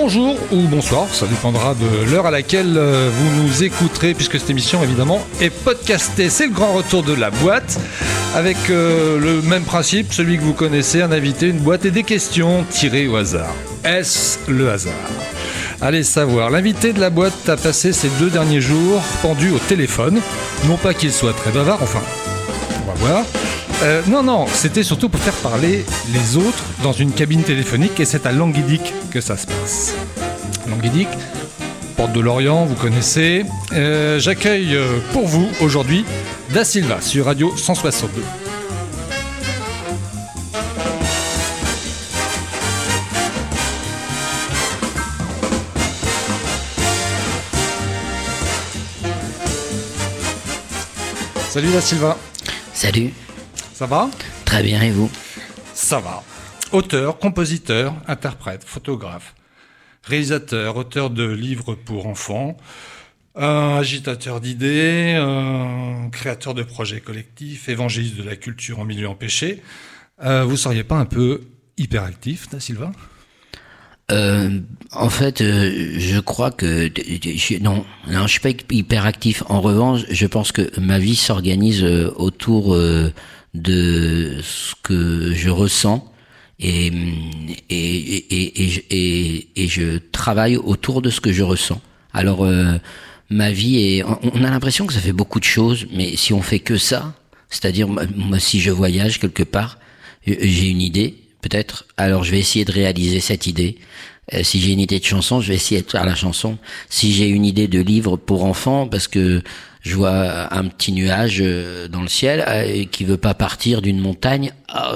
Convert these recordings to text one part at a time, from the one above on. bonjour ou bonsoir, ça dépendra de l'heure à laquelle vous nous écouterez, puisque cette émission évidemment est podcastée. C'est le grand retour de la boîte, avec le même principe, celui que vous connaissez, un invité, une boîte et des questions tirées au hasard. Est-ce le hasard ? Allez savoir, l'invité de la boîte a passé ces 2 derniers jours pendu au téléphone, non pas qu'il soit très bavard, enfin, on va voir. Non, c'était surtout pour faire parler les autres dans une cabine téléphonique, et c'est à Languidic que ça se passe. Languidic, porte de Lorient, vous connaissez. J'accueille pour vous aujourd'hui Da Silva sur Radio 162. Salut Da Silva. Salut. Ça va ? Très bien, et vous ? Ça va. Auteur, compositeur, interprète, photographe, réalisateur, auteur de livres pour enfants, agitateur d'idées, créateur de projets collectifs, évangéliste de la culture en milieu empêché. Vous seriez pas un peu hyperactif, Da Silva ? Je crois que non, je suis pas hyperactif. En revanche, je pense que ma vie s'organise autour de ce que je ressens et je travaille autour de ce que je ressens. Alors ma vie est, on a l'impression que ça fait beaucoup de choses, mais si on fait que ça, c'est-à-dire moi si je voyage quelque part, j'ai une idée. Peut-être. Alors, je vais essayer de réaliser cette idée. Si j'ai une idée de chanson, je vais essayer de faire la chanson. Si j'ai une idée de livre pour enfants, parce que je vois un petit nuage dans le ciel qui veut pas partir d'une montagne,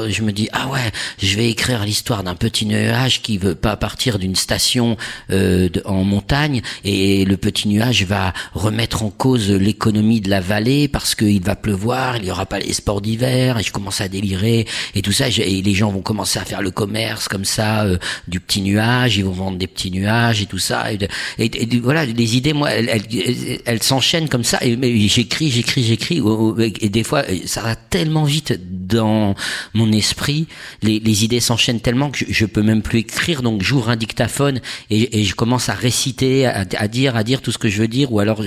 je me dis « Ah ouais, je vais écrire l'histoire d'un petit nuage qui veut pas partir d'une station en montagne et le petit nuage va remettre en cause l'économie de la vallée parce qu'il va pleuvoir, il y aura pas les sports d'hiver et je commence à délirer et tout ça. Et les gens vont commencer à faire le commerce comme ça du petit nuage, ils vont vendre des petits nuages et tout ça. Et voilà, les idées, moi, elles s'enchaînent comme ça. Et j'écris et des fois ça va tellement vite dans mon esprit, les idées s'enchaînent tellement que je peux même plus écrire, donc j'ouvre un dictaphone et je commence à réciter, à dire tout ce que je veux dire, ou alors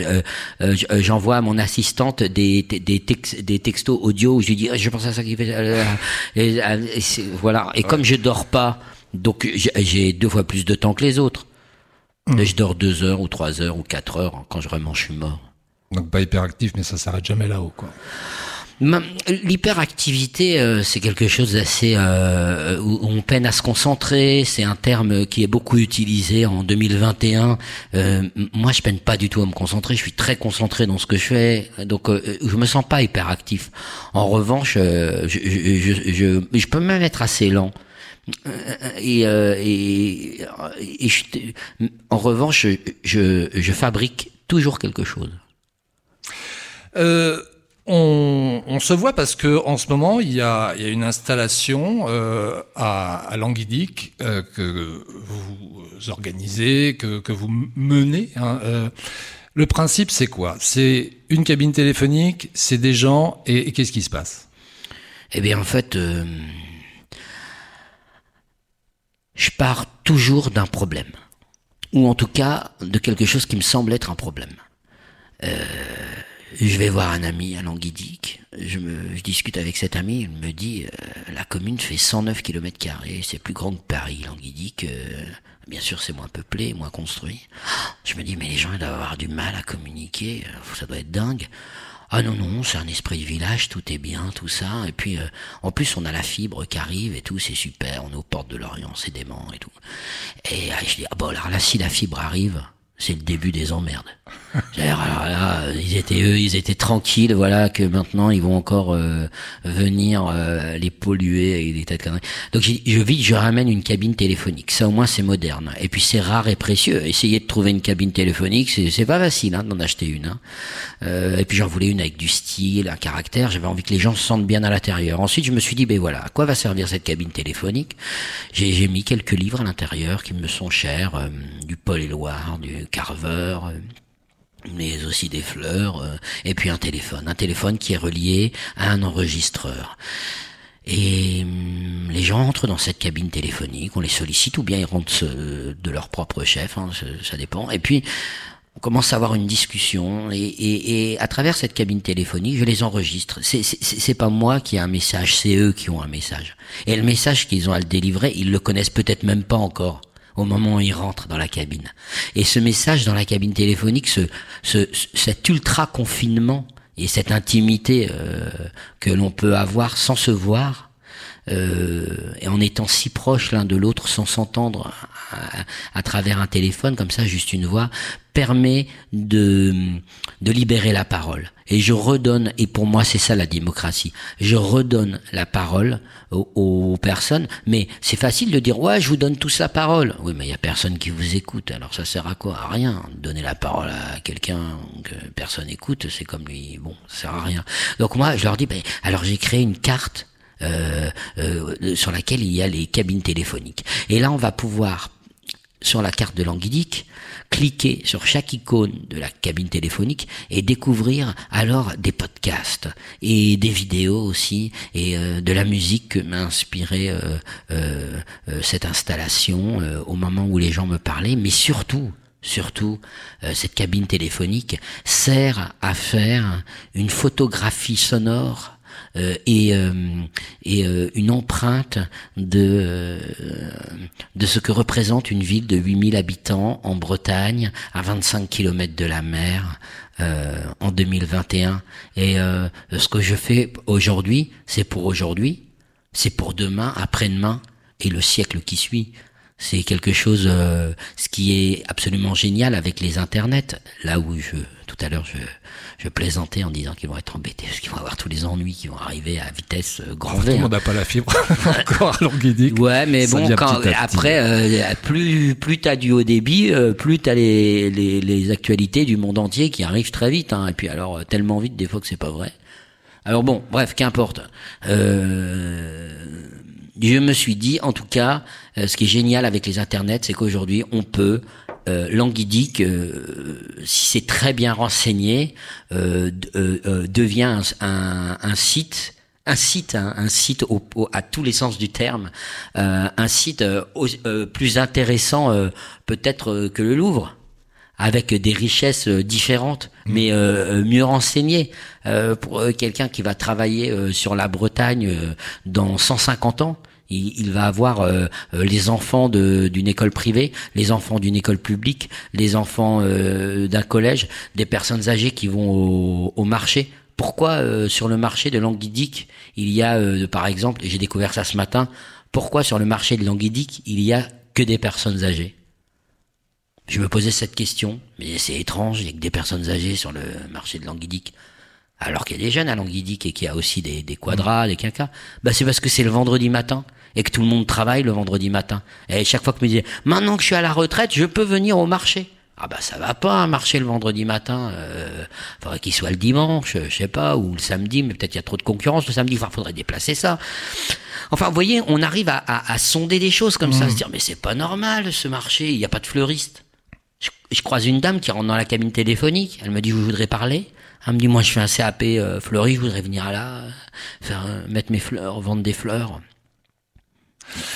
j'envoie à mon assistante des textos audio où je lui dis je pense à ça qui fait voilà. Et ouais. Comme je dors pas, donc j'ai 2 fois plus de temps que les autres. Je dors 2 heures ou 3 heures ou 4 heures quand je vraiment je suis mort. Donc pas hyperactif, mais ça s'arrête jamais là-haut, quoi. L'hyperactivité, c'est quelque chose d'assez où on peine à se concentrer. C'est un terme qui est beaucoup utilisé en 2021. Moi, je peine pas du tout à me concentrer. Je suis très concentré dans ce que je fais, donc je me sens pas hyperactif. En revanche, je peux même être assez lent. En revanche, je fabrique toujours quelque chose. On se voit parce que en ce moment il y a une installation à Languidic que vous organisez, que vous menez. Le principe c'est quoi ? C'est une cabine téléphonique, c'est des gens et qu'est-ce qui se passe ? Eh bien en fait, je pars toujours d'un problème, ou en tout cas de quelque chose qui me semble être un problème. Je vais voir un ami à Languidic, je discute avec cet ami, il me dit la commune fait 109 km², c'est plus grand que Paris, Languidic, bien sûr c'est moins peuplé, moins construit. Je me dis mais les gens ils doivent avoir du mal à communiquer, ça doit être dingue. Ah non, c'est un esprit de village, tout est bien, tout ça, et puis en plus on a la fibre qui arrive et tout, c'est super, on est aux portes de Lorient, c'est dément et tout. Et je dis alors là si la fibre arrive, c'est le début des emmerdes. D'ailleurs, alors là, ils étaient tranquilles, voilà, que maintenant ils vont encore venir les polluer et des tas de conneries. Donc je ramène une cabine téléphonique. Ça au moins c'est moderne. Et puis c'est rare et précieux. Essayer de trouver une cabine téléphonique, c'est pas facile d'en acheter une. Et puis j'en voulais une avec du style, un caractère. J'avais envie que les gens se sentent bien à l'intérieur. Ensuite je me suis dit à quoi va servir cette cabine téléphonique ? J'ai mis quelques livres à l'intérieur qui me sont chers, du Paul Éluard, du Carver, mais aussi des fleurs, et puis un téléphone qui est relié à un enregistreur. Et les gens entrent dans cette cabine téléphonique, on les sollicite, ou bien ils rentrent de leur propre chef, hein, ça dépend. Et puis, on commence à avoir une discussion, et à travers cette cabine téléphonique, je les enregistre. C'est pas moi qui ai un message, c'est eux qui ont un message. Et le message qu'ils ont à le délivrer, ils le connaissent peut-être même pas encore, au moment où ils rentrent dans la cabine. Et ce message dans la cabine téléphonique, cet ultra-confinement, et cette intimité que l'on peut avoir sans se voir, et en étant si proche l'un de l'autre, sans s'entendre à travers un téléphone, comme ça, juste une voix, permet de libérer la parole. Et je redonne, et pour moi c'est ça la démocratie, je redonne la parole aux personnes, mais c'est facile de dire « Ouais, je vous donne tous la parole ». Oui, mais il n'y a personne qui vous écoute, alors ça sert à quoi? À rien. Donner la parole à quelqu'un que personne écoute, c'est comme lui, bon, ça sert à rien. Donc moi, je leur dis, alors j'ai créé une carte sur laquelle il y a les cabines téléphoniques. Et là, on va pouvoir, sur la carte de Languidic, cliquer sur chaque icône de la cabine téléphonique et découvrir alors des podcasts et des vidéos aussi et de la musique que m'a inspiré cette installation au moment où les gens me parlaient, mais surtout, cette cabine téléphonique sert à faire une photographie sonore et une empreinte de ce que représente une ville de 8000 habitants en Bretagne à 25 km de la mer en 2021. Et ce que je fais aujourd'hui, c'est pour aujourd'hui, c'est pour demain, après-demain et le siècle qui suit. C'est quelque chose, ce qui est absolument génial avec les internets, là où tout à l'heure je plaisantais en disant qu'ils vont être embêtés parce qu'ils vont avoir tous les ennuis qui vont arriver à vitesse grand V. On n'a pas la fibre encore à Languidic. Ouais, mais ça bon, après, plus t'as du haut débit, plus t'as les actualités du monde entier qui arrivent très vite, hein. Et puis alors tellement vite des fois que c'est pas vrai. Alors bon, bref, qu'importe. Je me suis dit, en tout cas, ce qui est génial avec les internets, c'est qu'aujourd'hui, on peut, Languidic, si c'est très bien renseigné, devient un site, un site à tous les sens du terme, un site plus intéressant peut-être que le Louvre, avec des richesses différentes, mais mieux renseignées. Pour quelqu'un qui va travailler sur la Bretagne dans 150 ans, il va avoir les enfants d'une école privée, les enfants d'une école publique, les enfants d'un collège, des personnes âgées qui vont au marché. Pourquoi sur le marché de Languidic, il y a, par exemple, j'ai découvert ça ce matin, pourquoi sur le marché de Languidic, il y a que des personnes âgées ? Je me posais cette question, mais c'est étrange, il y a que des personnes âgées sur le marché de Languidic, alors qu'il y a des jeunes à Languidic et qu'il y a aussi des quadras, des quinquas. Bah c'est parce que c'est le vendredi matin et que tout le monde travaille le vendredi matin. Et chaque fois que je me disais, maintenant que je suis à la retraite, je peux venir au marché. Ah bah ça va pas, un marché le vendredi matin, faudrait qu'il soit le dimanche, je sais pas, ou le samedi, mais peut-être il y a trop de concurrence le samedi, enfin faudrait déplacer ça. Enfin vous voyez, on arrive à sonder des choses comme ça, se dire mais c'est pas normal ce marché, il y a pas de fleuriste. Je croise une dame qui rentre dans la cabine téléphonique, elle me dit je voudrais parler, elle me dit moi je fais un CAP fleuri, je voudrais venir là, mettre mes fleurs, vendre des fleurs.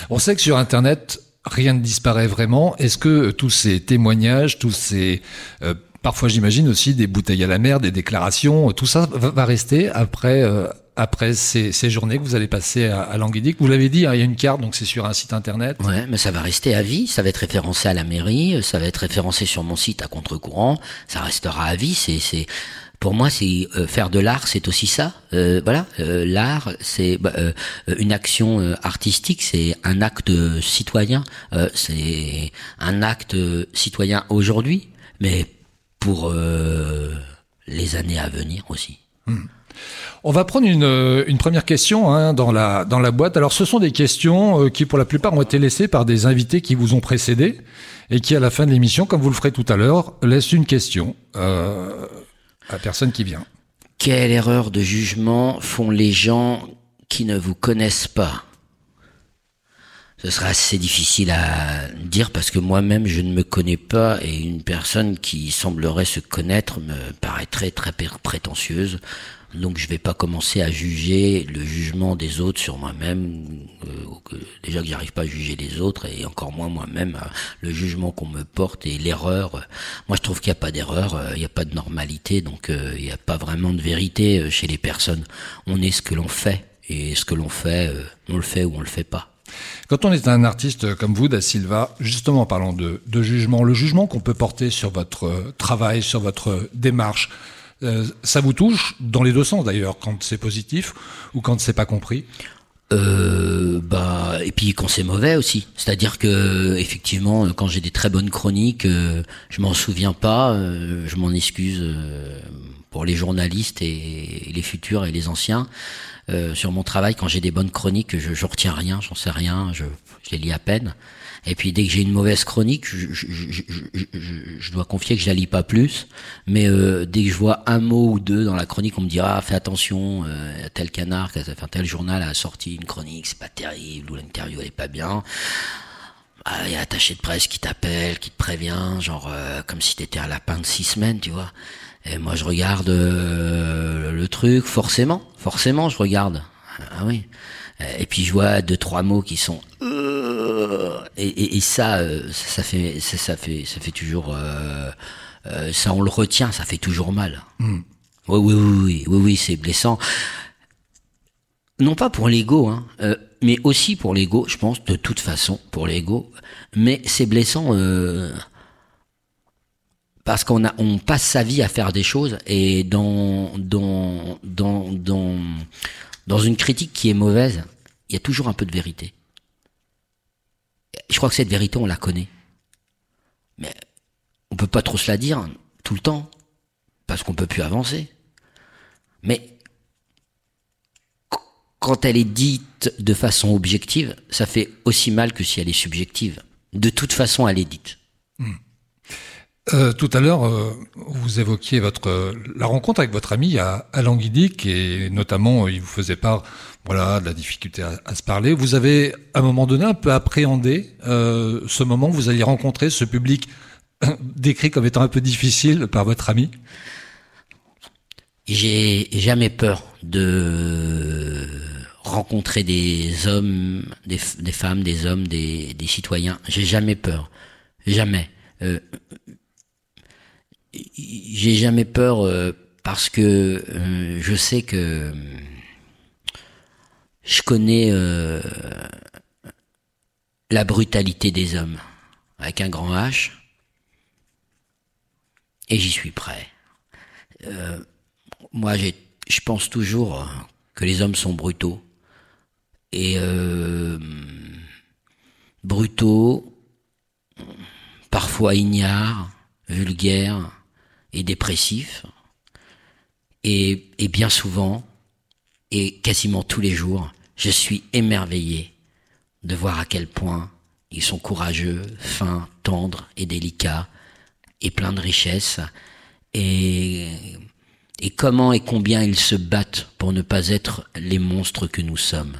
On sait que sur internet, rien ne disparaît vraiment. Est-ce que tous ces témoignages, tous ces... parfois j'imagine aussi des bouteilles à la mer, des déclarations, tout ça va rester après ces journées que vous allez passer à Languidic. Vous l'avez dit, hein, il y a une carte, donc c'est sur un site internet. Ouais, mais ça va rester à vie. Ça va être référencé à la mairie, ça va être référencé sur mon site à contre-courant. Ça restera à vie, Pour moi, c'est faire de l'art, c'est aussi ça. L'art, c'est une action artistique, c'est un acte citoyen, c'est un acte citoyen aujourd'hui, mais pour les années à venir aussi. On va prendre une première question hein, dans la boîte. Alors, ce sont des questions qui, pour la plupart, ont été laissées par des invités qui vous ont précédé et qui, à la fin de l'émission, comme vous le ferez tout à l'heure, laissent une question. À la personne qui vient. Quelle erreur de jugement font les gens qui ne vous connaissent pas ? Ce sera assez difficile à dire parce que moi-même je ne me connais pas et une personne qui semblerait se connaître me paraîtrait très prétentieuse. Donc je vais pas commencer à juger le jugement des autres sur moi-même. Déjà que j'arrive pas à juger les autres et encore moins moi-même le jugement qu'on me porte et l'erreur. Moi je trouve qu'il n'y a pas d'erreur, il n'y a pas de normalité, donc il n'y a pas vraiment de vérité chez les personnes. On est ce que l'on fait et ce que l'on fait, on le fait ou on le fait pas. Quand on est un artiste comme vous, Da Silva, justement parlant de jugement, le jugement qu'on peut porter sur votre travail, sur votre démarche, ça vous touche dans les deux sens d'ailleurs, quand c'est positif ou quand c'est pas compris. Et puis quand c'est mauvais aussi, c'est-à-dire que effectivement quand j'ai des très bonnes chroniques, je m'en souviens pas, je m'en excuse pour les journalistes et les futurs et les anciens. Sur mon travail, quand j'ai des bonnes chroniques, je retiens rien, j'en sais rien, je les lis à peine. Et puis dès que j'ai une mauvaise chronique, je dois confier que je la lis pas plus. Mais dès que je vois un mot ou deux dans la chronique, on me dira fais attention, tel canard, enfin tel journal a sorti une chronique, c'est pas terrible, ou l'interview elle est pas bien. Il y a l'attaché de presse qui t'appelle, qui te prévient, genre comme si t'étais un lapin de 6 semaines, tu vois. Et moi je regarde le truc, forcément je regarde. Ah oui. Et puis je vois 2-3 mots qui sont et ça fait toujours ça on le retient, ça fait toujours mal. Mm. Oui, c'est blessant. Non pas pour l'ego, hein, mais aussi pour l'ego, je pense, de toute façon pour l'ego, mais c'est blessant parce qu'on a, on passe sa vie à faire des choses et dans une critique qui est mauvaise, il y a toujours un peu de vérité. Je crois que cette vérité, on la connaît. Mais on peut pas trop se la dire tout le temps parce qu'on peut plus avancer. Mais quand elle est dite de façon objective, ça fait aussi mal que si elle est subjective. De toute façon, elle est dite. Mmh. Tout à l'heure, vous évoquiez la rencontre avec votre ami à Languidic et notamment, il vous faisait part, de la difficulté à se parler. Vous avez, à un moment donné, un peu appréhendé ce moment où vous alliez rencontrer ce public décrit comme étant un peu difficile par votre ami. J'ai jamais peur de rencontrer des hommes, des femmes, des hommes, des citoyens. J'ai jamais peur, jamais. J'ai jamais peur parce que je sais que je connais la brutalité des hommes avec un grand H et j'y suis prêt. Moi, je pense toujours que les hommes sont brutaux et brutaux, parfois ignares, vulgaires. Et dépressif, et bien souvent, et quasiment tous les jours, je suis émerveillé de voir à quel point ils sont courageux, fins, tendres et délicats, et pleins de richesses, et comment et combien ils se battent pour ne pas être les monstres que nous sommes.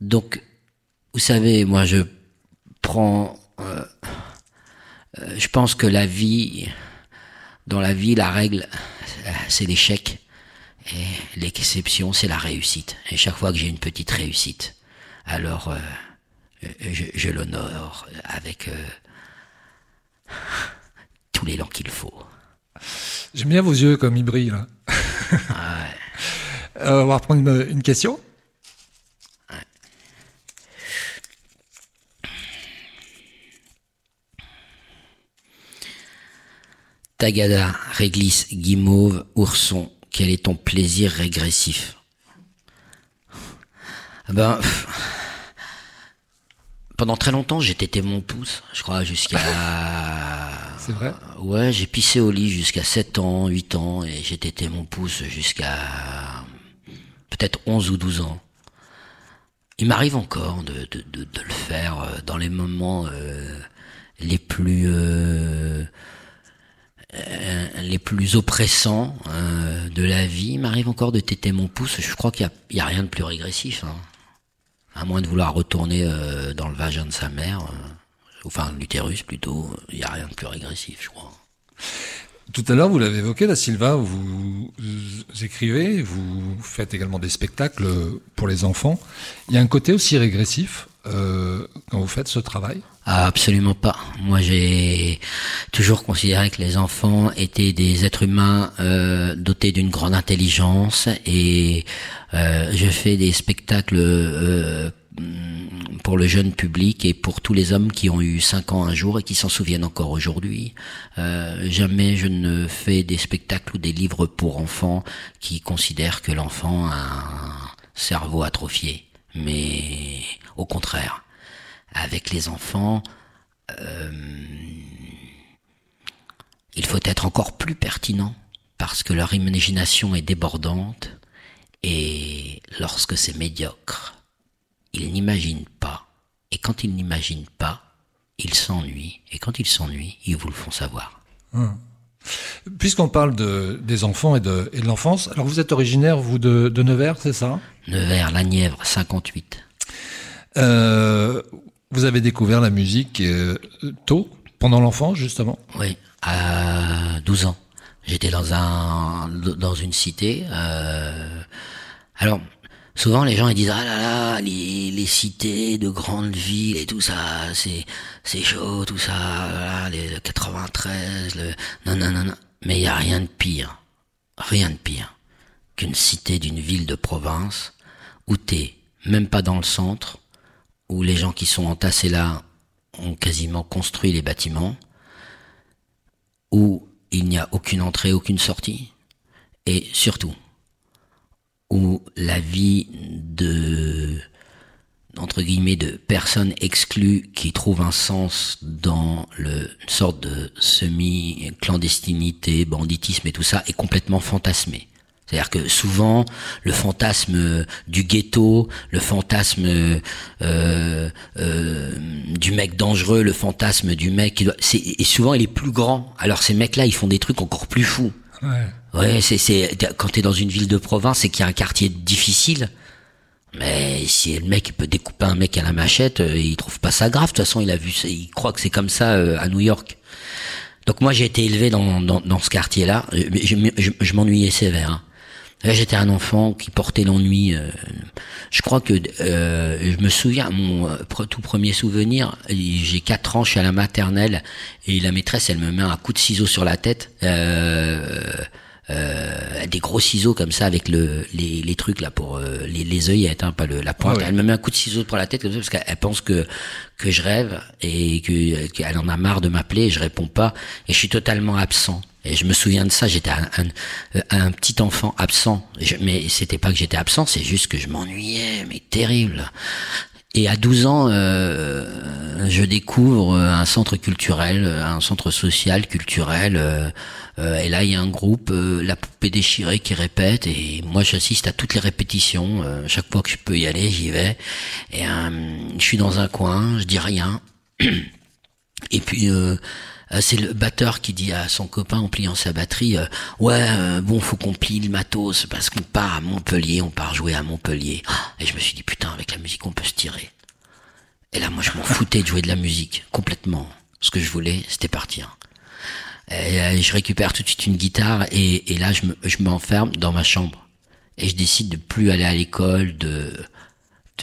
Donc, vous savez, moi je pense que dans la vie, la règle, c'est l'échec. Et l'exception, c'est la réussite. Et chaque fois que j'ai une petite réussite, alors je l'honore avec tout l'élan qu'il faut. J'aime bien vos yeux comme ils brillent. Là. Ouais. On va reprendre une question. Tagada, réglisse, guimauve, ourson, quel est ton plaisir régressif ? Pendant très longtemps, j'ai tété mon pouce, je crois, jusqu'à... C'est vrai ? Ouais, j'ai pissé au lit jusqu'à 7 ans, 8 ans, et j'ai tété mon pouce jusqu'à peut-être 11 ou 12 ans. Il m'arrive encore de le faire dans les moments les plus... les plus oppressants de la vie. Il m'arrive encore de téter mon pouce. Je crois qu'il y a rien de plus régressif. Hein. à moins de vouloir retourner dans le vagin de sa mère, enfin l'utérus plutôt, il n'y a rien de plus régressif, je crois. Tout à l'heure, vous l'avez évoqué, Da Silva, vous écrivez, vous faites également des spectacles pour les enfants. Il y a un côté aussi régressif quand vous faites ce travail ? Absolument pas. Moi, j'ai toujours considéré que les enfants étaient des êtres humains dotés d'une grande intelligence, et je fais des spectacles pour le jeune public et pour tous les hommes qui ont eu 5 ans un jour et qui s'en souviennent encore aujourd'hui. Jamais je ne fais des spectacles ou des livres pour enfants qui considèrent que l'enfant a un cerveau atrophié. Mais au contraire, avec les enfants, il faut être encore plus pertinent parce que leur imagination est débordante, et lorsque c'est médiocre, ils n'imaginent pas, et quand ils n'imaginent pas, ils s'ennuient, et quand ils s'ennuient, ils vous le font savoir. Puisqu'on parle des enfants et de l'enfance, alors vous êtes originaire, vous, de Nevers, c'est ça ? Nevers, la Nièvre, 58. Vous avez découvert la musique tôt, pendant l'enfance, justement ? Oui, à 12 ans. J'étais dans une cité. Alors... Souvent, les gens, ils disent, ah là là, les cités de grandes villes et tout ça, c'est chaud, tout ça, là, le 93, non. Mais il n'y a rien de pire qu'une cité d'une ville de province où t'es même pas dans le centre, où les gens qui sont entassés là ont quasiment construit les bâtiments, où il n'y a aucune entrée, aucune sortie, et surtout, où la vie de personnes exclues qui trouvent un sens dans une sorte de semi-clandestinité, banditisme et tout ça est complètement fantasmée. C'est-à-dire que souvent, le fantasme du ghetto, le fantasme du mec dangereux, le fantasme du mec... et souvent, il est plus grand. Alors ces mecs-là, ils font des trucs encore plus fous. Ouais. Ouais, c'est quand t'es dans une ville de province et qu'il y a un quartier difficile, mais si le mec il peut découper un mec à la machette, il trouve pas ça grave. De toute façon, il croit que c'est comme ça à New York. Donc moi, j'ai été élevé dans ce quartier-là. Je m'ennuyais sévère. Hein. Là, j'étais un enfant qui portait l'ennui. Je crois que je me souviens, mon tout premier souvenir, j'ai 4 ans, je suis à la maternelle, et la maîtresse, elle me met un coup de ciseau sur la tête, des gros ciseaux comme ça avec les trucs là pour les œillettes, hein, pas la pointe. Ah ouais. Elle me met un coup de ciseau pour la tête comme ça parce qu'elle pense que je rêve et qu'elle en a marre de m'appeler. Et je réponds pas et je suis totalement absent. Et je me souviens de ça, j'étais un petit enfant absent. Mais c'était pas que j'étais absent, c'est juste que je m'ennuyais, mais terrible. Et à 12 ans, je découvre un centre culturel, un centre social, culturel. Et là, il y a un groupe, La Poupée Déchirée, qui répète. Et moi, j'assiste à toutes les répétitions. Chaque fois que je peux y aller, j'y vais. Et je suis dans un coin, je dis rien. Et puis... c'est le batteur qui dit à son copain en pliant sa batterie « Ouais, bon, faut qu'on plie le matos parce qu'on part à Montpellier, on part jouer à Montpellier. » Et je me suis dit « Putain, avec la musique, on peut se tirer. » Et là, moi, je m'en foutais de jouer de la musique, complètement. Ce que je voulais, c'était partir. Et je récupère tout de suite une guitare et là, je m'enferme dans ma chambre. Et je décide de plus aller à l'école, de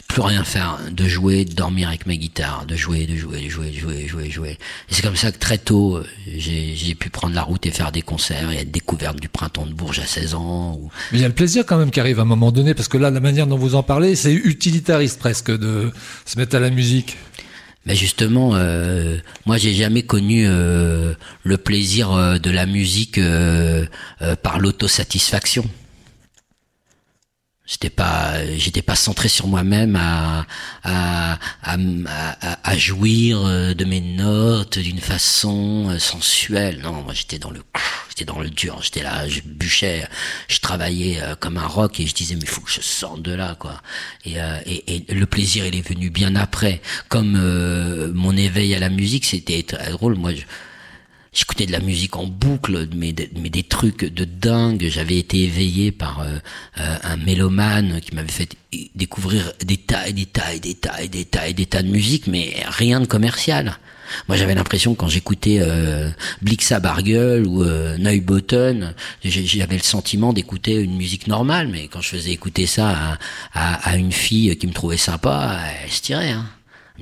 plus rien faire, de jouer, de dormir avec ma guitare, de jouer. Et c'est comme ça que très tôt, j'ai pu prendre la route et faire des concerts et être découverte du Printemps de Bourges à 16 ans. Ou... Mais il y a le plaisir quand même qui arrive à un moment donné, parce que là, la manière dont vous en parlez, c'est utilitariste presque de se mettre à la musique. Mais justement, moi, j'ai jamais connu le plaisir de la musique par l'autosatisfaction. J'étais pas centré sur moi-même à jouir de mes notes d'une façon sensuelle. Non, moi j'étais dans le dur, j'étais là, je bûchais, je travaillais comme un rock et je disais mais il faut que je sorte de là quoi. Et le plaisir il est venu bien après. Comme mon éveil à la musique, c'était très drôle. Moi, j'écoutais de la musique en boucle, mais des trucs de dingue. J'avais été éveillé par un mélomane qui m'avait fait découvrir des tas de musique, mais rien de commercial. Moi, j'avais l'impression, quand j'écoutais Blixa Bargeld ou Neubauten, j'avais le sentiment d'écouter une musique normale, mais quand je faisais écouter ça à une fille qui me trouvait sympa, elle se tirait, hein.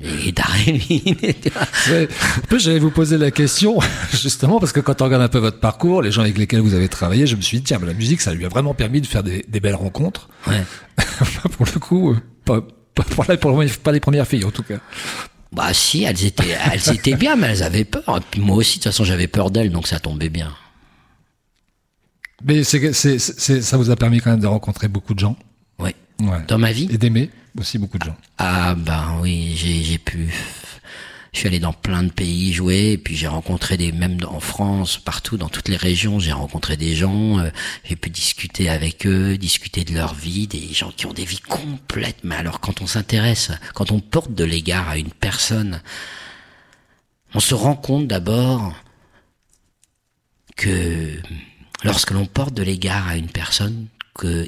Mais Darémine, tu vois. Ouais. En plus, j'allais vous poser la question, justement, parce que quand on regarde un peu votre parcours, les gens avec lesquels vous avez travaillé, je me suis dit, tiens, mais la musique, ça lui a vraiment permis de faire des belles rencontres. Ouais. Pour le coup, pour le moment, pas les premières filles, en tout cas. Bah si, elles étaient bien, mais elles avaient peur. Et puis moi aussi, de toute façon, j'avais peur d'elles, donc ça tombait bien. Mais ça vous a permis quand même de rencontrer beaucoup de gens. Oui. Ouais. Dans ma vie. Et d'aimer aussi beaucoup de gens. Ah ben oui, j'ai pu. Je suis allé dans plein de pays jouer, et puis j'ai rencontré même en France, partout, dans toutes les régions, j'ai rencontré des gens, j'ai pu discuter avec eux, discuter de leur vie, des gens qui ont des vies complètes. Mais alors, quand on s'intéresse, quand on porte de l'égard à une personne, on se rend compte d'abord que lorsque l'on porte de l'égard à une personne, que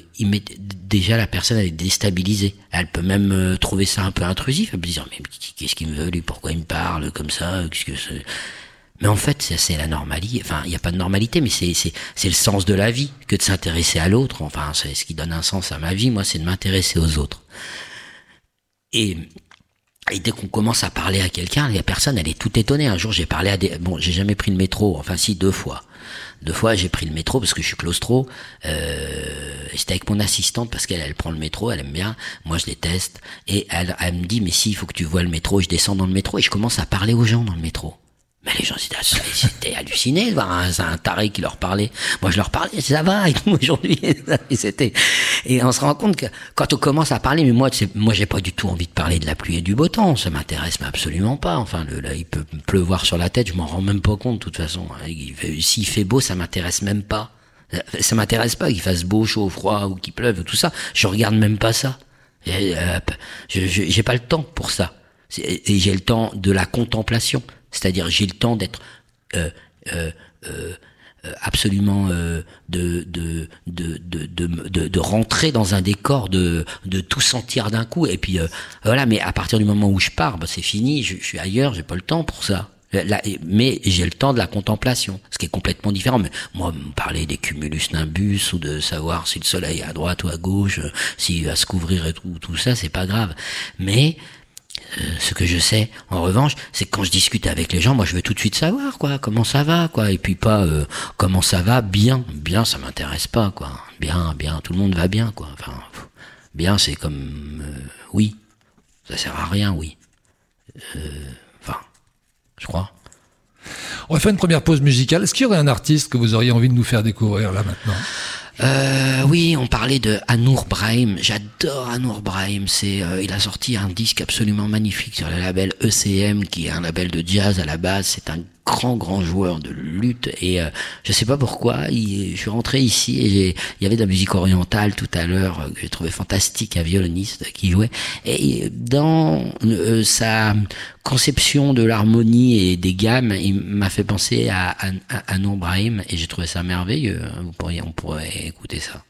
déjà la personne elle est déstabilisée, elle peut même trouver ça un peu intrusif, elle peut dire mais qu'est-ce qu'il me veut lui, pourquoi il me parle comme ça, qu'est-ce que c'est... Mais en fait c'est la normalité, enfin il y a pas de normalité, mais c'est le sens de la vie que de s'intéresser à l'autre, enfin c'est ce qui donne un sens à ma vie, moi c'est de m'intéresser aux autres. Et dès qu'on commence à parler à quelqu'un, la personne elle est toute étonnée. Un jour j'ai parlé à j'ai jamais pris le métro, enfin si deux fois j'ai pris le métro parce que je suis claustro, et c'était avec mon assistante parce qu'elle prend le métro, elle aime bien, moi je déteste, et elle me dit mais si, il faut que tu vois le métro. Je descends dans le métro et je commence à parler aux gens dans le métro. Mais les gens étaient hallucinés de voir un taré qui leur parlait. Moi, je leur parlais, ça va, et tout, aujourd'hui. Et on se rend compte que quand on commence à parler, mais moi, j'ai pas du tout envie de parler de la pluie et du beau temps. Ça m'intéresse, mais absolument pas. Enfin, il peut pleuvoir sur la tête, je m'en rends même pas compte, de toute façon. S'il fait beau, ça m'intéresse même pas. Ça m'intéresse pas qu'il fasse beau, chaud, froid, ou qu'il pleuve, tout ça. Je regarde même pas ça. J'ai pas le temps pour ça. Et j'ai le temps de la contemplation. C'est-à-dire j'ai le temps d'être absolument de rentrer dans un décor, de tout sentir d'un coup, et puis voilà. Mais à partir du moment où je pars, bah c'est fini, je suis ailleurs, j'ai pas le temps pour ça. Mais j'ai le temps de la contemplation, ce qui est complètement différent. Mais moi, me parler des cumulus nimbus ou de savoir si le soleil est à droite ou à gauche, s'il va se couvrir et tout ça, c'est pas grave. Mais ce que je sais, en revanche, c'est que quand je discute avec les gens, moi, je veux tout de suite savoir, quoi, comment ça va, quoi, et puis pas comment ça va, bien, ça m'intéresse pas, quoi, bien, tout le monde va bien, quoi, enfin, bien, c'est comme, oui, ça sert à rien, oui, enfin, je crois. On va faire une première pause musicale. Est-ce qu'il y aurait un artiste que vous auriez envie de nous faire découvrir, là, maintenant ? Oui, on parlait de Anouar Brahim. J'adore Anouar Brahim. Il a sorti un disque absolument magnifique sur le label ECM, qui est un label de jazz à la base. C'est un grand joueur de lutte, et je sais pas pourquoi, je suis rentré ici et il y avait de la musique orientale tout à l'heure que j'ai trouvé fantastique, un violoniste qui jouait, et dans sa conception de l'harmonie et des gammes, il m'a fait penser à Anouar Brahim, et j'ai trouvé ça merveilleux. On pourrait écouter ça.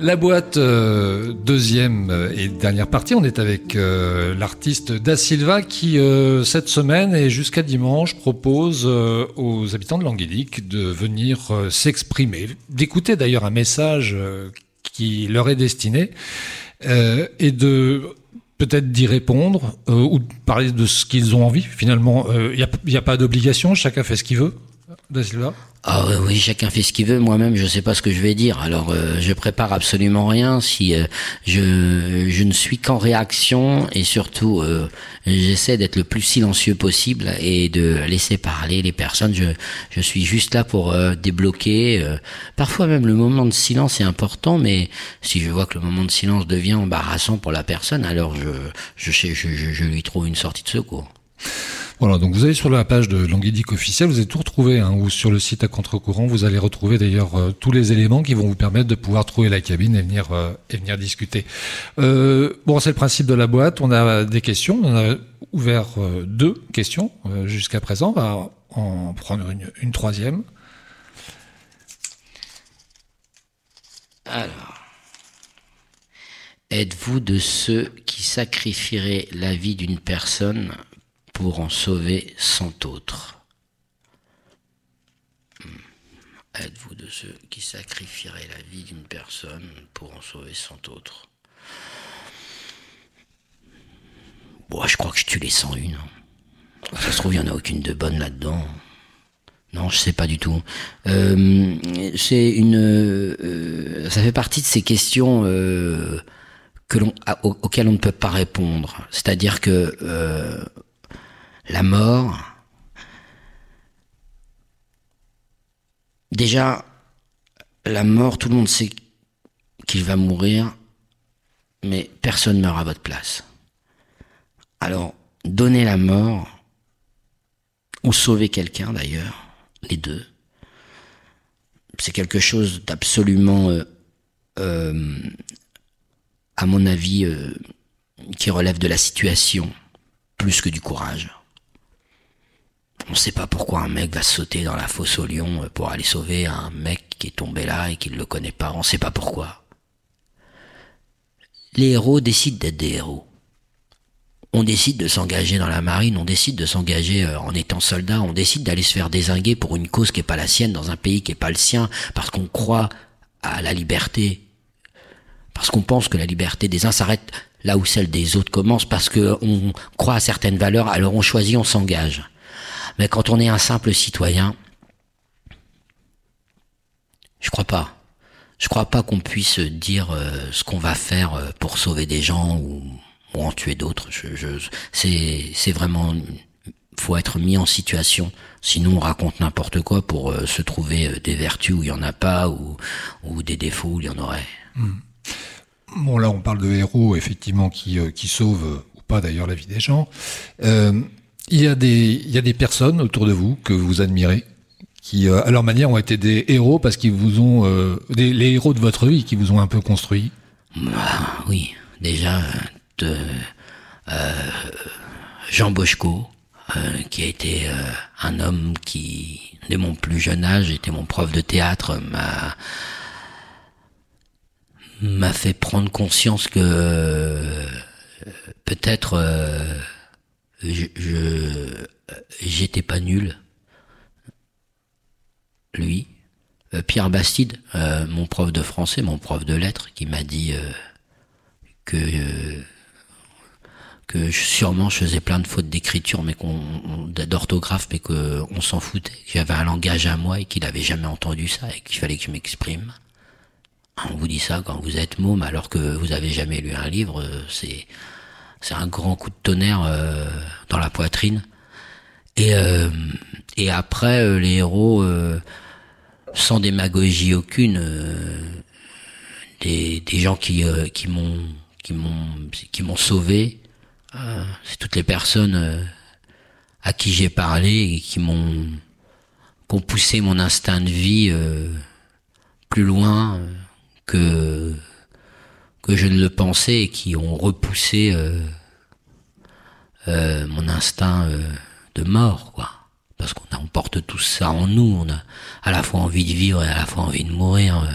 La boîte, deuxième et dernière partie, on est avec l'artiste Da Silva qui, cette semaine et jusqu'à dimanche, propose aux habitants de Languidic de venir s'exprimer, d'écouter d'ailleurs un message qui leur est destiné et de peut-être d'y répondre ou de parler de ce qu'ils ont envie. Finalement, il n'y a pas d'obligation, chacun fait ce qu'il veut. Da Silva ? Ah oui, chacun fait ce qu'il veut. Moi-même, je sais pas ce que je vais dire. Alors, je prépare absolument rien. Si je ne suis qu'en réaction et surtout, j'essaie d'être le plus silencieux possible et de laisser parler les personnes. Je suis juste là pour débloquer. Parfois même, le moment de silence est important, mais si je vois que le moment de silence devient embarrassant pour la personne, alors je lui trouve une sortie de secours. Voilà, donc vous allez sur la page de Languidic officielle, vous allez tout retrouver, hein, ou sur le site à contre-courant, vous allez retrouver d'ailleurs tous les éléments qui vont vous permettre de pouvoir trouver la cabine et venir discuter. Bon, c'est le principe de la boîte, on a des questions, on a ouvert deux questions jusqu'à présent, on va en prendre une troisième. Alors... Êtes-vous de ceux qui sacrifieraient la vie d'une personne pour en sauver 100 autres? Êtes-vous de ceux qui sacrifieraient la vie d'une personne pour en sauver 100 autres? Bon, je crois que je tue les 101. Ça se trouve, il n'y en a aucune de bonne là-dedans. Non, je sais pas du tout. C'est une, ça fait partie de ces questions auxquelles on ne peut pas répondre. C'est-à-dire que la mort, déjà, la mort, tout le monde sait qu'il va mourir, mais personne meurt à votre place. Alors, donner la mort, ou sauver quelqu'un d'ailleurs, les deux, c'est quelque chose d'absolument, à mon avis, qui relève de la situation, plus que du courage. On ne sait pas pourquoi un mec va sauter dans la fosse au lion pour aller sauver un mec qui est tombé là et qui ne le connaît pas. On ne sait pas pourquoi. Les héros décident d'être des héros. on décide de s'engager dans la marine, on décide de s'engager en étant soldat, on décide d'aller se faire dézinguer pour une cause qui n'est pas la sienne, dans un pays qui n'est pas le sien, parce qu'on croit à la liberté, parce qu'on pense que la liberté des uns s'arrête là où celle des autres commence, parce qu'on croit à certaines valeurs, alors on choisit, on s'engage. Mais quand on est un simple citoyen, je crois pas. Je crois pas qu'on puisse dire ce qu'on va faire pour sauver des gens ou en tuer d'autres. C'est vraiment, faut être mis en situation. Sinon, on raconte n'importe quoi pour se trouver des vertus où il y en a pas ou des défauts où il y en aurait. Mmh. Bon, là, on parle de héros, effectivement, qui sauvent ou pas d'ailleurs la vie des gens. Il y a des personnes autour de vous que vous admirez, qui, à leur manière, ont été des héros parce qu'ils vous ont, les héros de votre vie, qui vous ont un peu construit. Bah, oui, déjà, Jean Bochco, qui a été un homme qui, dès mon plus jeune âge, était mon prof de théâtre, m'a fait prendre conscience que peut-être j'étais pas nul. Lui, Pierre Bastide, mon prof de français, mon prof de lettres, qui m'a dit que sûrement je faisais plein de fautes d'écriture, mais d'orthographe, mais qu'on s'en foutait, que j'avais un langage à moi et qu'il n'avait jamais entendu ça et qu'il fallait que je m'exprime. On vous dit ça quand vous êtes môme, alors que vous avez jamais lu un livre, c'est un grand coup de tonnerre dans la poitrine. Et après, les héros, sans démagogie aucune, des gens qui m'ont sauvé, c'est toutes les personnes à qui j'ai parlé et qui ont poussé mon instinct de vie plus loin que je ne le pensais et qui ont repoussé mon instinct de mort, quoi. Parce qu'on porte tout ça en nous, on a à la fois envie de vivre et à la fois envie de mourir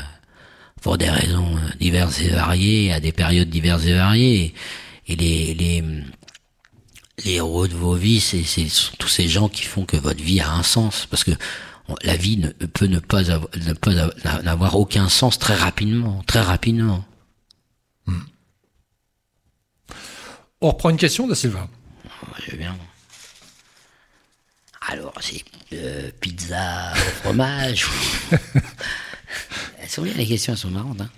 pour des raisons diverses et variées, à des périodes diverses et variées. Et les héros de vos vies, ce sont tous ces gens qui font que votre vie a un sens, parce que la vie ne peut n'avoir aucun sens très rapidement, très rapidement. On reprend une question, Da Silva. Je vais bien. Alors, c'est pizza au fromage. Elles sont bien, les questions, elles sont marrantes. Hein.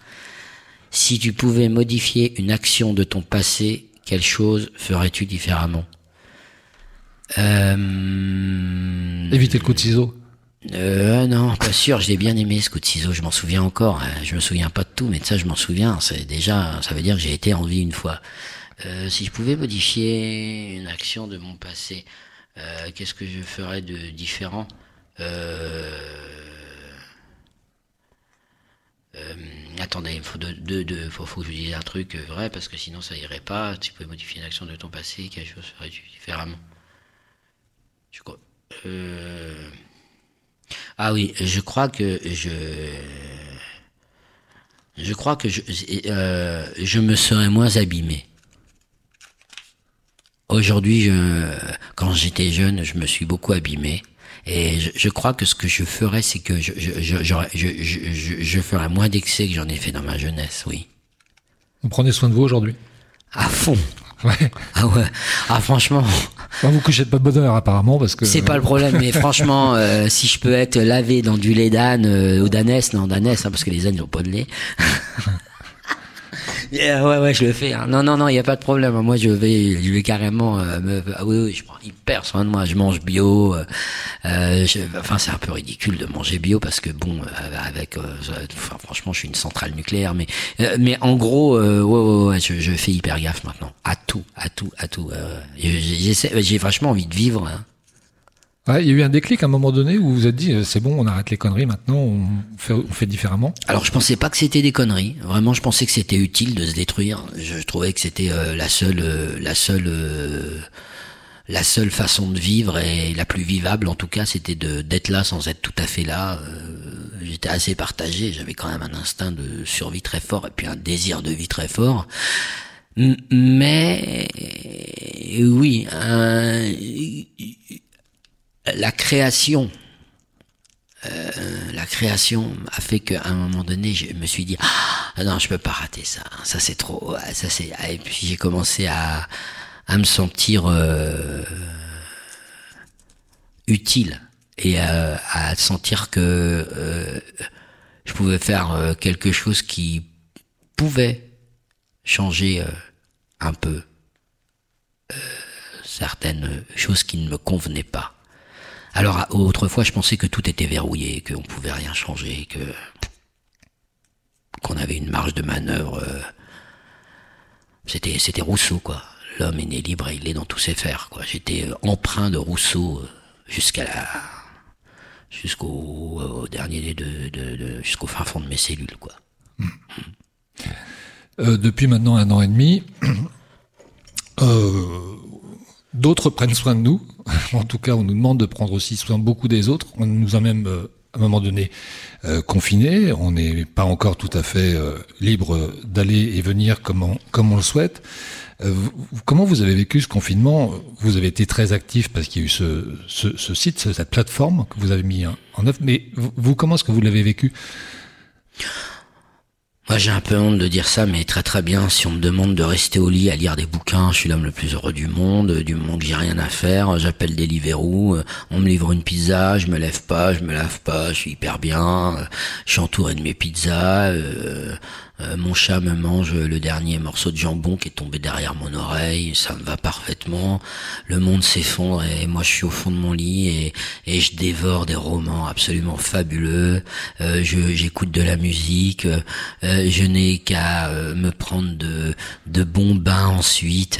Si tu pouvais modifier une action de ton passé, quelle chose ferais-tu différemment ? Éviter le coup de ciseau. Non, pas sûr, j'ai bien aimé ce coup de ciseau, je m'en souviens encore, je me souviens pas de tout, mais de ça je m'en souviens, c'est déjà, ça veut dire que j'ai été en vie une fois. Si je pouvais modifier une action de mon passé, qu'est-ce que je ferais de différent ? Attendez, il faut faut que je vous dise un truc vrai, parce que sinon ça irait pas. Si tu pouvais modifier une action de ton passé, quelle chose ferais-tu différemment ? Je crois... Ah oui, je crois que je me serais moins abîmé. Aujourd'hui, quand j'étais jeune, je me suis beaucoup abîmé, et je crois que ce que je ferais, c'est que je ferais moins d'excès que j'en ai fait dans ma jeunesse, oui. Vous prenez soin de vous aujourd'hui ? À fond. Ouais. Ah ouais. Ah franchement. Enfin, vous couchez pas de bonne heure apparemment parce que. C'est pas le problème, mais franchement, si je peux être lavé dans du lait d'âne ou d'ânesse, non d'ânesse, hein, parce que les ânes n'ont pas de lait. Ouais, je le fais. Hein. Non, il y a pas de problème. Moi, je vais carrément. Oui, je prends hyper soin de moi. Je mange bio. Enfin, c'est un peu ridicule de manger bio parce que bon, franchement, je suis une centrale nucléaire. Mais en gros, je fais hyper gaffe maintenant. À tout. J'ai vachement envie de vivre. Hein. Ouais, il y a eu un déclic à un moment donné où vous vous êtes dit c'est bon, on arrête les conneries maintenant, on fait différemment. Alors je pensais pas que c'était des conneries, vraiment je pensais que c'était utile de se détruire. Je trouvais que c'était la seule façon de vivre et la plus vivable en tout cas, c'était d'être là sans être tout à fait là. J'étais assez partagé, j'avais quand même un instinct de survie très fort et puis un désir de vie très fort. Mais oui, la création a fait qu'à un moment donné, je me suis dit ah non, je peux pas rater ça. Ça c'est trop. Ça c'est. Et puis j'ai commencé à me sentir utile et à sentir que je pouvais faire quelque chose qui pouvait changer un peu certaines choses qui ne me convenaient pas. Alors autrefois, je pensais que tout était verrouillé, qu'on pouvait rien changer, qu'on avait une marge de manœuvre. C'était Rousseau, quoi. L'homme est né libre et il est dans tous ses fers, quoi. J'étais empreint de Rousseau jusqu'au dernier jusqu'au fin fond de mes cellules, quoi. Depuis maintenant 1 an et demi, d'autres prennent soin de nous. En tout cas, on nous demande de prendre aussi soin beaucoup des autres. On nous a même, à un moment donné, confinés. On n'est pas encore tout à fait libre d'aller et venir comme on le souhaite. Comment vous avez vécu ce confinement? Vous avez été très actif parce qu'il y a eu ce site, cette plateforme que vous avez mis en œuvre. Mais vous, comment est-ce que vous l'avez vécu? Moi, j'ai un peu honte de dire ça, mais très très bien. Si on me demande de rester au lit à lire des bouquins, je suis l'homme le plus heureux du monde que j'ai rien à faire. J'appelle Deliveroo, on me livre une pizza, je me lève pas, je me lave pas, je suis hyper bien, je suis entouré de mes pizzas, mon chat me mange le dernier morceau de jambon qui est tombé derrière mon oreille, ça me va parfaitement. Le monde s'effondre et moi je suis au fond de mon lit et je dévore des romans absolument fabuleux, j'écoute de la musique, je n'ai qu'à me prendre de bons bains ensuite,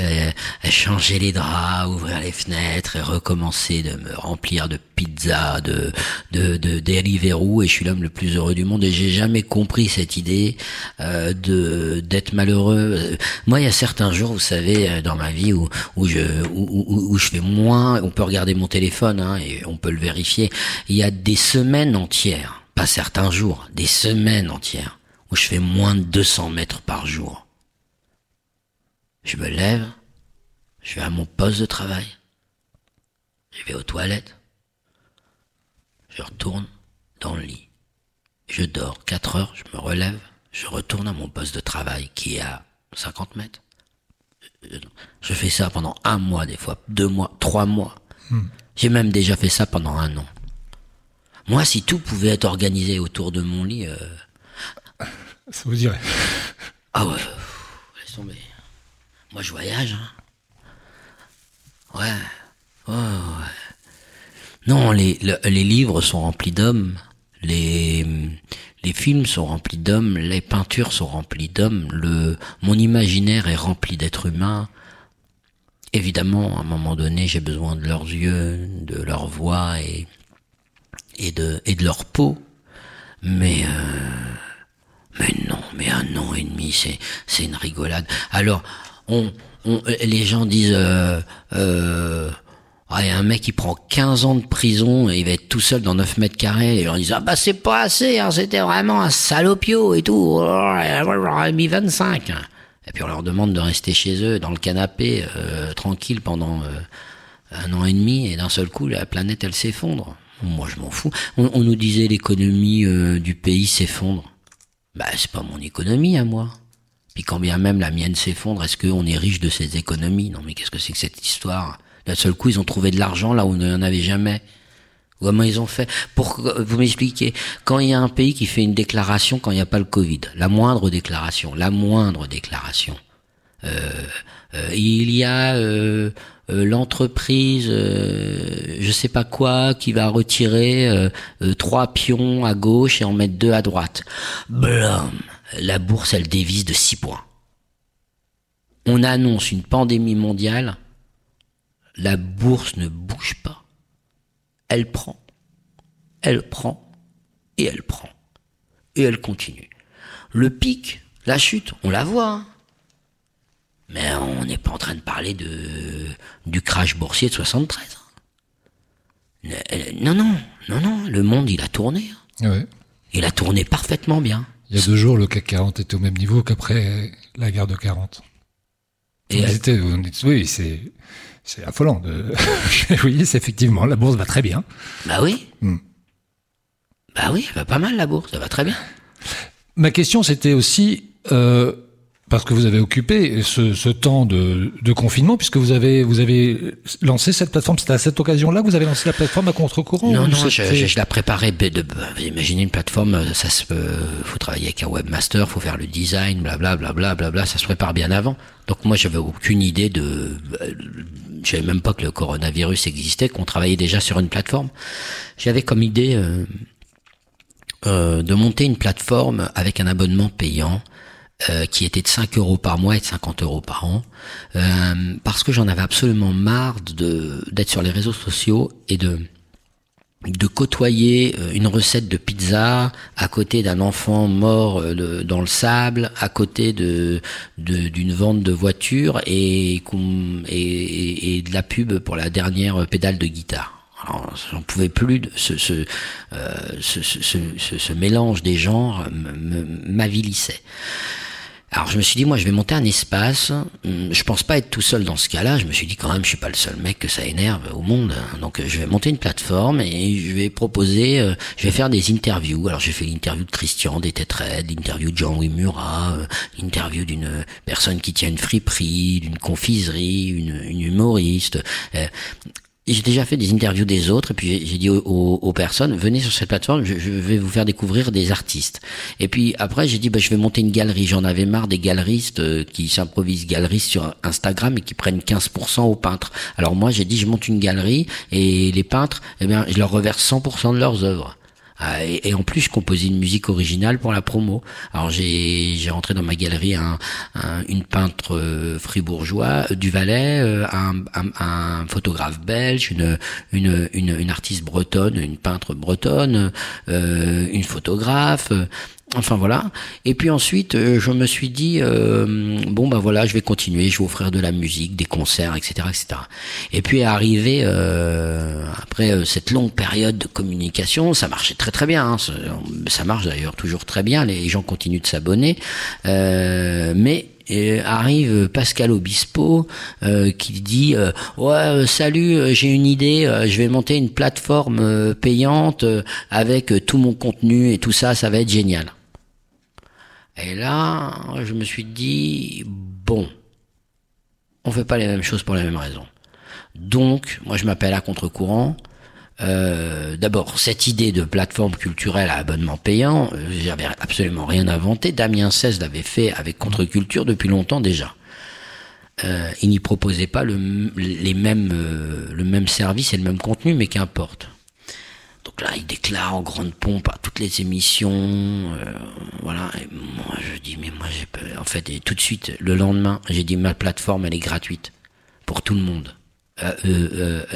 changer les draps, ouvrir les fenêtres et recommencer de me remplir de pizza, de Deliveroo, et je suis l'homme le plus heureux du monde. Et j'ai jamais compris cette idée d'être malheureux. Moi, il y a certains jours, vous savez, dans ma vie où je fais moins. On peut regarder mon téléphone, hein, et on peut le vérifier. Il y a des semaines entières, pas certains jours, des semaines entières où je fais moins de 200 mètres par jour. Je me lève, je vais à mon poste de travail, je vais aux toilettes, je retourne dans le lit, je dors 4 heures, je me relève, je retourne à mon poste de travail qui est à 50 mètres. Je fais ça pendant 1 mois, des fois 2 mois, 3 mois. J'ai même déjà fait ça pendant 1 an. Moi, si tout pouvait être organisé autour de mon lit... Ça vous dirait? Ah ouais, laisse tomber. Moi, je voyage, hein. Ouais, oh, ouais. Non, les livres sont remplis d'hommes, les films sont remplis d'hommes, les peintures sont remplies d'hommes, mon imaginaire est rempli d'êtres humains. Évidemment, à un moment donné, j'ai besoin de leurs yeux, de leur voix et de leur peau, mais non, mais 1 an et demi, c'est une rigolade. Alors, les gens disent, il y a un mec qui prend 15 ans de prison et il va être tout seul dans 9 mètres carrés. Et ils disent, c'est pas assez, hein, c'était vraiment un salopio et tout. J'aurais mis 25. Et puis on leur demande de rester chez eux, dans le canapé, tranquille pendant 1 an et demi, et d'un seul coup, la planète, elle s'effondre. Moi, je m'en fous. On nous disait l'économie du pays s'effondre. C'est pas mon économie à moi. Puis quand bien même la mienne s'effondre, est-ce qu'on est riche de ces économies? Non, mais qu'est-ce que c'est que cette histoire? D'un seul coup, ils ont trouvé de l'argent là où il n'y en avait jamais. Comment ils ont fait? Pour vous m'expliquer, quand il y a un pays qui fait une déclaration quand il n'y a pas le Covid, la moindre déclaration. Il y a l'entreprise je sais pas quoi qui va retirer 3 pions à gauche et en mettre 2 à droite. Blum, la bourse, elle dévisse de 6 points. On annonce une pandémie mondiale, la bourse ne bouge pas. Elle prend. Et elle continue. Le pic, la chute, on la voit, hein. Mais on n'est pas en train de parler du crash boursier de 73. Non, le monde, il a tourné. Ouais. Il a tourné parfaitement bien. Il y a 2 jours, le CAC 40 était au même niveau qu'après la guerre de 40. Et oui, c'est affolant. Oui, c'est effectivement, la bourse va très bien. Bah oui. Bah oui, elle va pas mal la bourse, elle va très bien. Ma question, c'était aussi... parce que vous avez occupé ce temps de confinement, puisque vous avez lancé cette plateforme. C'était à cette occasion-là que vous avez lancé la plateforme à contre-courant. Non, je la préparais. Imaginez une plateforme, ça se, faut travailler avec un webmaster, faut faire le design, blablabla, blablabla, ça se prépare bien avant. Donc moi, j'avais aucune idée je savais même pas que le coronavirus existait, qu'on travaillait déjà sur une plateforme. J'avais comme idée, de monter une plateforme avec un abonnement payant, qui était de 5 € par mois et de 50 € par an, parce que j'en avais absolument marre d'être sur les réseaux sociaux et de côtoyer une recette de pizza à côté d'un enfant mort dans le sable, à côté d'une vente de voitures et de la pub pour la dernière pédale de guitare. Alors, j'en pouvais plus de ce mélange des genres m'avilissait. Alors je me suis dit, moi je vais monter un espace, je pense pas être tout seul dans ce cas-là, je me suis dit quand même je suis pas le seul mec que ça énerve au monde, donc je vais monter une plateforme et je vais proposer, je vais faire des interviews. Alors j'ai fait l'interview de Christian, des Tetraides, l'interview de Jean-Louis Murat, l'interview d'une personne qui tient une friperie, d'une confiserie, une humoriste... Et j'ai déjà fait des interviews des autres, et puis j'ai dit aux personnes, venez sur cette plateforme, je vais vous faire découvrir des artistes. Et puis après j'ai dit, je vais monter une galerie. J'en avais marre des galeristes qui s'improvisent galeristes sur Instagram et qui prennent 15% aux peintres. Alors moi j'ai dit, je monte une galerie, et les peintres, je leur reverse 100% de leurs œuvres. Et en plus, je composais une musique originale pour la promo. Alors j'ai rentré dans ma galerie une peintre fribourgeoise du Valais, un photographe belge, une artiste bretonne, une peintre bretonne, une photographe. Enfin voilà. Et puis ensuite, je me suis dit je vais continuer, je vais offrir de la musique, des concerts, etc., etc. Et puis arrivé après cette longue période de communication, ça marchait très très bien. Hein. Ça marche d'ailleurs toujours très bien. Les gens continuent de s'abonner, mais arrive Pascal Obispo qui dit salut, j'ai une idée, je vais monter une plateforme payante avec tout mon contenu et tout ça, ça va être génial. Et là, je me suis dit, on fait pas les mêmes choses pour les mêmes raisons. Donc, moi je m'appelle à contre-courant. D'abord, cette idée de plateforme culturelle à abonnement payant, j'avais absolument rien inventé. Damien Cesse l'avait fait avec Contre-Culture depuis longtemps déjà. Il n'y proposait pas le même service et le même contenu, mais qu'importe. Donc là, il déclare en grande pompe à toutes les émissions, voilà. Et moi, je dis, mais moi, et tout de suite, le lendemain, j'ai dit, ma plateforme, elle est gratuite pour tout le monde.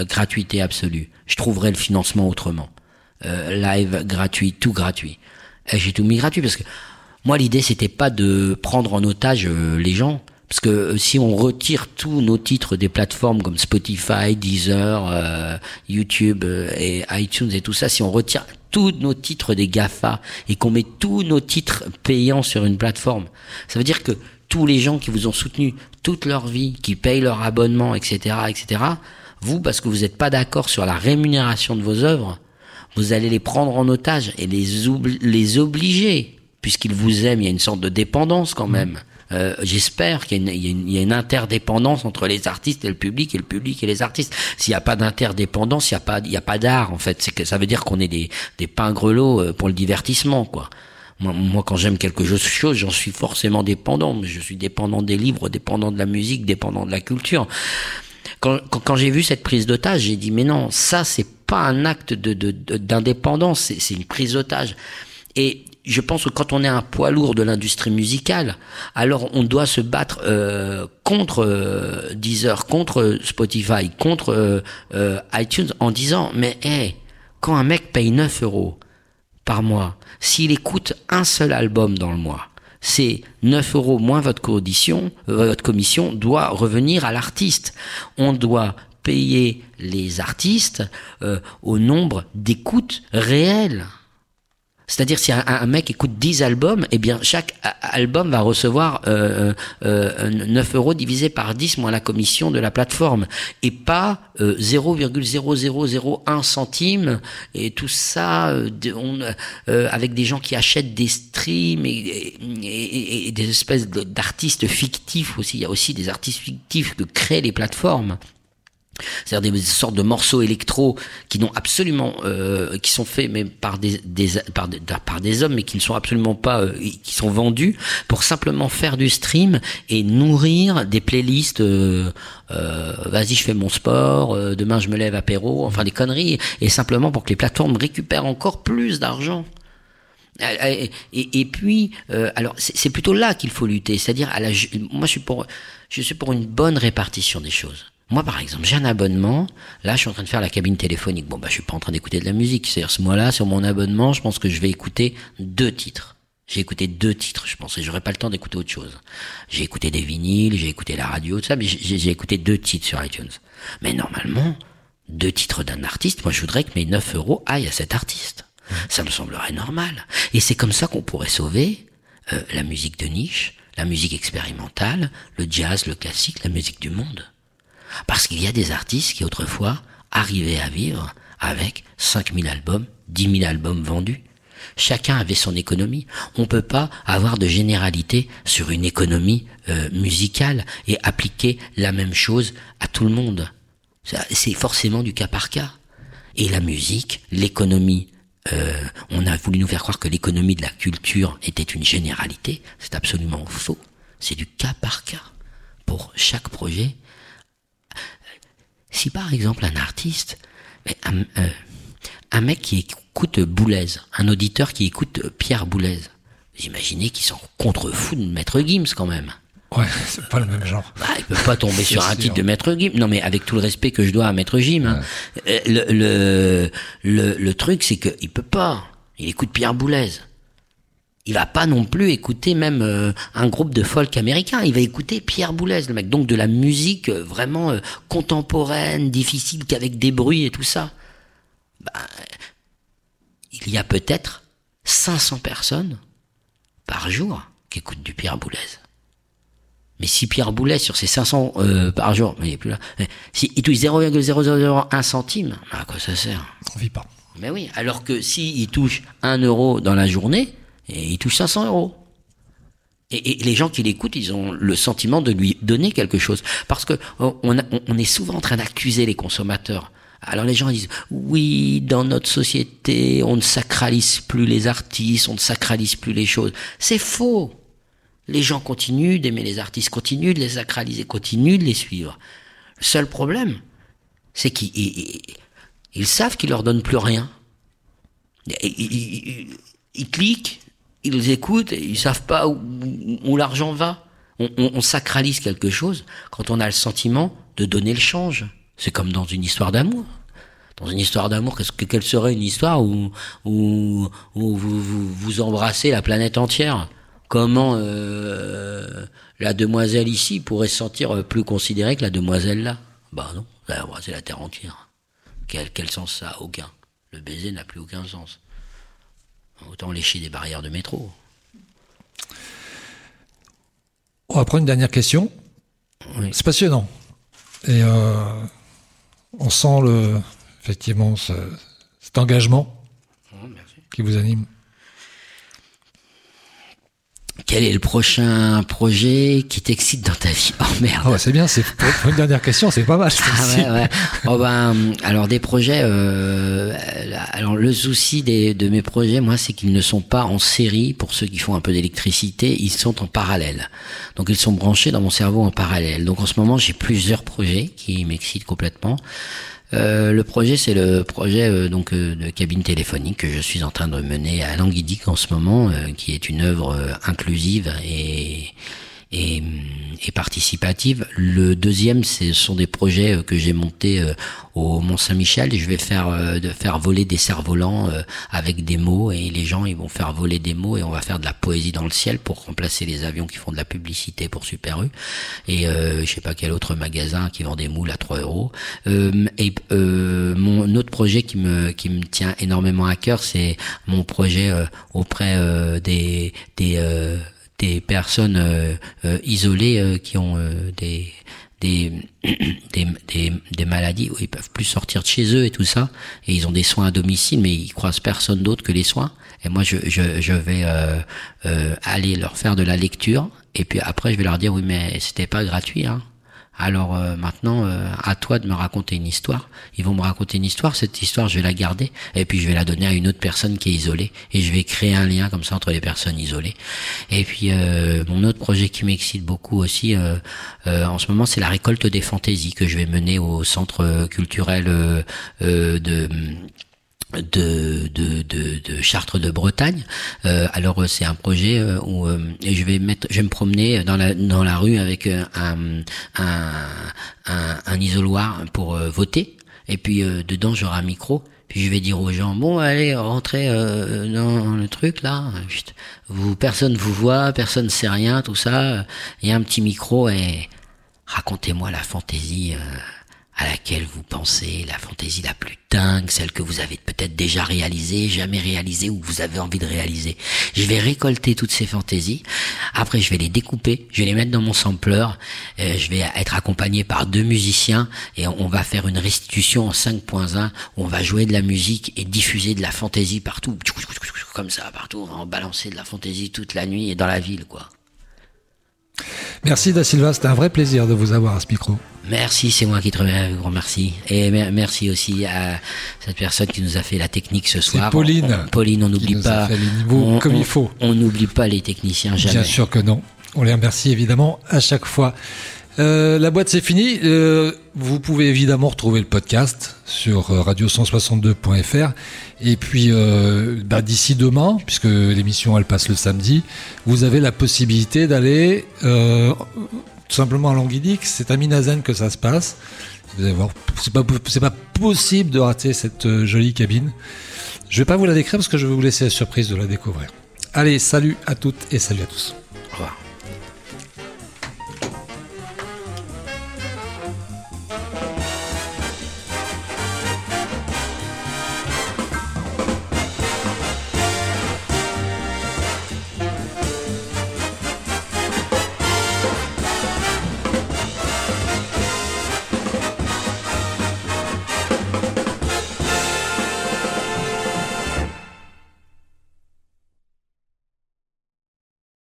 Gratuité absolue. Je trouverai le financement autrement. Live gratuit, tout gratuit. J'ai tout mis gratuit parce que moi l'idée c'était pas de prendre en otage les gens, parce que si on retire tous nos titres des plateformes comme Spotify, Deezer, YouTube et iTunes et tout ça, si on retire tous nos titres des GAFA et qu'on met tous nos titres payants sur une plateforme, ça veut dire que tous les gens qui vous ont soutenu toute leur vie, qui payent leur abonnement, etc., etc., vous, parce que vous n'êtes pas d'accord sur la rémunération de vos œuvres, vous allez les prendre en otage et les obliger, puisqu'ils vous aiment. Il y a une sorte de dépendance quand même. J'espère qu'il y a une interdépendance entre les artistes et le public, et le public et les artistes. S'il n'y a pas d'interdépendance, il n'y a pas d'art, en fait. C'est que ça veut dire qu'on est des pingrelots pour le divertissement, quoi. Moi, quand j'aime quelque chose, j'en suis forcément dépendant. Mais je suis dépendant des livres, dépendant de la musique, dépendant de la culture. Quand j'ai vu cette prise d'otage, j'ai dit, mais non, ça, c'est pas un acte d'indépendance, c'est une prise d'otage. Et je pense que quand on est un poids lourd de l'industrie musicale, alors on doit se battre contre Deezer, contre Spotify, contre iTunes, en disant, mais quand un mec paye 9 € par mois, s'il écoute un seul album dans le mois, c'est 9 € moins votre commission doit revenir à l'artiste. On doit payer les artistes au nombre d'écoutes réelles. C'est-à-dire, si un mec écoute 10 albums, eh bien, chaque album va recevoir 9 € divisé par 10 moins la commission de la plateforme, et pas 0,0001 centime, et tout ça avec des gens qui achètent des streams et des espèces d'artistes fictifs aussi. Il y a aussi des artistes fictifs que créent les plateformes. C'est-à-dire des sortes de morceaux électro qui n'ont absolument, qui sont faits mais par des hommes, mais qui ne sont absolument pas, qui sont vendus pour simplement faire du stream et nourrir des playlists. Vas-y, je fais mon sport, demain je me lève apéro, enfin des conneries, et simplement pour que les plateformes récupèrent encore plus d'argent. Et puis, alors c'est plutôt là qu'il faut lutter, c'est-à-dire moi je suis pour une bonne répartition des choses. Moi, par exemple, j'ai un abonnement. Là, je suis en train de faire la cabine téléphonique. Bon, bah, je suis pas en train d'écouter de la musique. C'est-à-dire, ce mois-là, sur mon abonnement, je pense que je vais écouter 2 titres. J'ai écouté 2 titres, je pense, et j'aurais pas le temps d'écouter autre chose. J'ai écouté des vinyles, j'ai écouté la radio, tout ça, mais j'ai écouté 2 titres sur iTunes. Mais normalement, 2 titres d'un artiste, moi, je voudrais que mes 9 € aillent à cet artiste. Ça me semblerait normal. Et c'est comme ça qu'on pourrait sauver, la musique de niche, la musique expérimentale, le jazz, le classique, la musique du monde. Parce qu'il y a des artistes qui autrefois arrivaient à vivre avec 5000 albums, 10 000 albums vendus. Chacun avait son économie. On peut pas avoir de généralité sur une économie musicale et appliquer la même chose à tout le monde. C'est forcément du cas par cas. Et la musique, l'économie, on a voulu nous faire croire que l'économie de la culture était une généralité. C'est absolument faux. C'est du cas par cas pour chaque projet. Si par exemple un artiste, un mec qui écoute Boulez, un auditeur qui écoute Pierre Boulez, vous imaginez qu'il s'en contrefou de Maître Gims quand même. Ouais, c'est pas le même genre. Bah, il peut pas tomber sur un titre de Maître Gims. Non mais avec tout le respect que je dois à Maître Gims, hein, ouais. Le truc c'est que il peut pas. Il écoute Pierre Boulez. Il va pas non plus écouter même un groupe de folk américain. Il va écouter Pierre Boulez, le mec. Donc de la musique vraiment contemporaine, difficile, qu'avec des bruits et tout ça. Bah, il y a peut-être 500 personnes par jour qui écoutent du Pierre Boulez. Mais si Pierre Boulez, sur ces 500 par jour, mais il est plus là, si il touche 0,001 centime, à quoi ça sert? On vit pas. Mais oui, alors que si il touche 1 € dans la journée, et il touche 500 €. Et les gens qui l'écoutent, ils ont le sentiment de lui donner quelque chose. Parce que on est souvent en train d'accuser les consommateurs. Alors les gens disent, oui, dans notre société, on ne sacralise plus les artistes, on ne sacralise plus les choses. C'est faux. Les gens continuent d'aimer les artistes, continuent de les sacraliser, continuent de les suivre. Le seul problème, c'est qu'ils savent qu'ils leur donnent plus rien. Ils cliquent, ils écoutent, et ils savent pas où l'argent va. On sacralise quelque chose quand on a le sentiment de donner le change. C'est comme dans une histoire d'amour. Dans une histoire d'amour, quelle serait une histoire où vous embrassez la planète entière? Comment la demoiselle ici pourrait se sentir plus considérée que la demoiselle là? Bah non, vous allez embrasser la terre entière. Quel sens ça a? Aucun. Le baiser n'a plus aucun sens. Autant lécher des barrières de métro. On va prendre une dernière question. Oui. C'est passionnant. Et on sent effectivement cet engagement qui vous anime. Quel est le prochain projet qui t'excite dans ta vie? Oh merde. Oh, c'est bien, c'est une dernière question, c'est pas mal. Ouais. Oh ben, alors des projets, alors le souci de mes projets, moi, c'est qu'ils ne sont pas en série. Pour ceux qui font un peu d'électricité, ils sont en parallèle. Donc ils sont branchés dans mon cerveau en parallèle. Donc en ce moment, j'ai plusieurs projets qui m'excitent complètement. Le projet, c'est le projet de cabine téléphonique que je suis en train de mener à Languidic en ce moment, qui est une œuvre inclusive et et participative. Le deuxième, ce sont des projets que j'ai montés au Mont-Saint-Michel. Je vais faire voler des cerfs-volants avec des mots, et les gens ils vont faire voler des mots, et on va faire de la poésie dans le ciel pour remplacer les avions qui font de la publicité pour Super U et je sais pas quel autre magasin qui vend des moules à 3 €. Mon autre projet qui me tient énormément à cœur, c'est mon projet auprès des personnes isolées qui ont des maladies où ils peuvent plus sortir de chez eux et tout ça, et ils ont des soins à domicile mais ils croisent personne d'autre que les soins, et moi je vais aller leur faire de la lecture, et puis après je vais leur dire oui mais c'était pas gratuit hein. Alors maintenant, à toi de me raconter une histoire. Ils vont me raconter une histoire, cette histoire je vais la garder et puis je vais la donner à une autre personne qui est isolée, et je vais créer un lien comme ça entre les personnes isolées. Et puis mon autre projet qui m'excite beaucoup aussi en ce moment, c'est la récolte des fantaisies que je vais mener au centre culturel de Chartres de Bretagne. Alors c'est un projet où je vais me promener dans la rue avec un isoloir pour voter, et puis dedans j'aurai un micro, puis je vais dire aux gens bon allez rentrez dans le truc là, personne vous voit, personne sait rien, tout ça, il y a un petit micro et racontez-moi la fantaisie à laquelle vous pensez, la fantaisie la plus dingue, celle que vous avez peut-être déjà réalisée, jamais réalisée, ou que vous avez envie de réaliser. Je vais récolter toutes ces fantaisies, après je vais les découper, je vais les mettre dans mon sampler, je vais être accompagné par 2 musiciens, et on va faire une restitution en 5.1, où on va jouer de la musique et diffuser de la fantaisie partout, comme ça, partout, on va en balancer de la fantaisie toute la nuit et dans la ville, quoi. Merci Da Silva, c'était un vrai plaisir de vous avoir à ce micro. Merci, c'est moi qui te remercie. Et merci aussi à cette personne qui nous a fait la technique ce soir. C'est Pauline. Pauline, on n'oublie pas. Comme il faut. On n'oublie pas les techniciens jamais. Bien sûr que non. On les remercie évidemment à chaque fois. La boîte c'est fini. Vous pouvez évidemment retrouver le podcast sur radio162.fr, et puis d'ici demain, puisque l'émission elle passe le samedi, vous avez la possibilité d'aller tout simplement à Languidic. C'est à Minazen que ça se passe. Vous allez voir, c'est pas possible de rater cette jolie cabine. Je vais pas vous la décrire parce que je vais vous laisser la surprise de la découvrir. Allez, salut à toutes et salut à tous.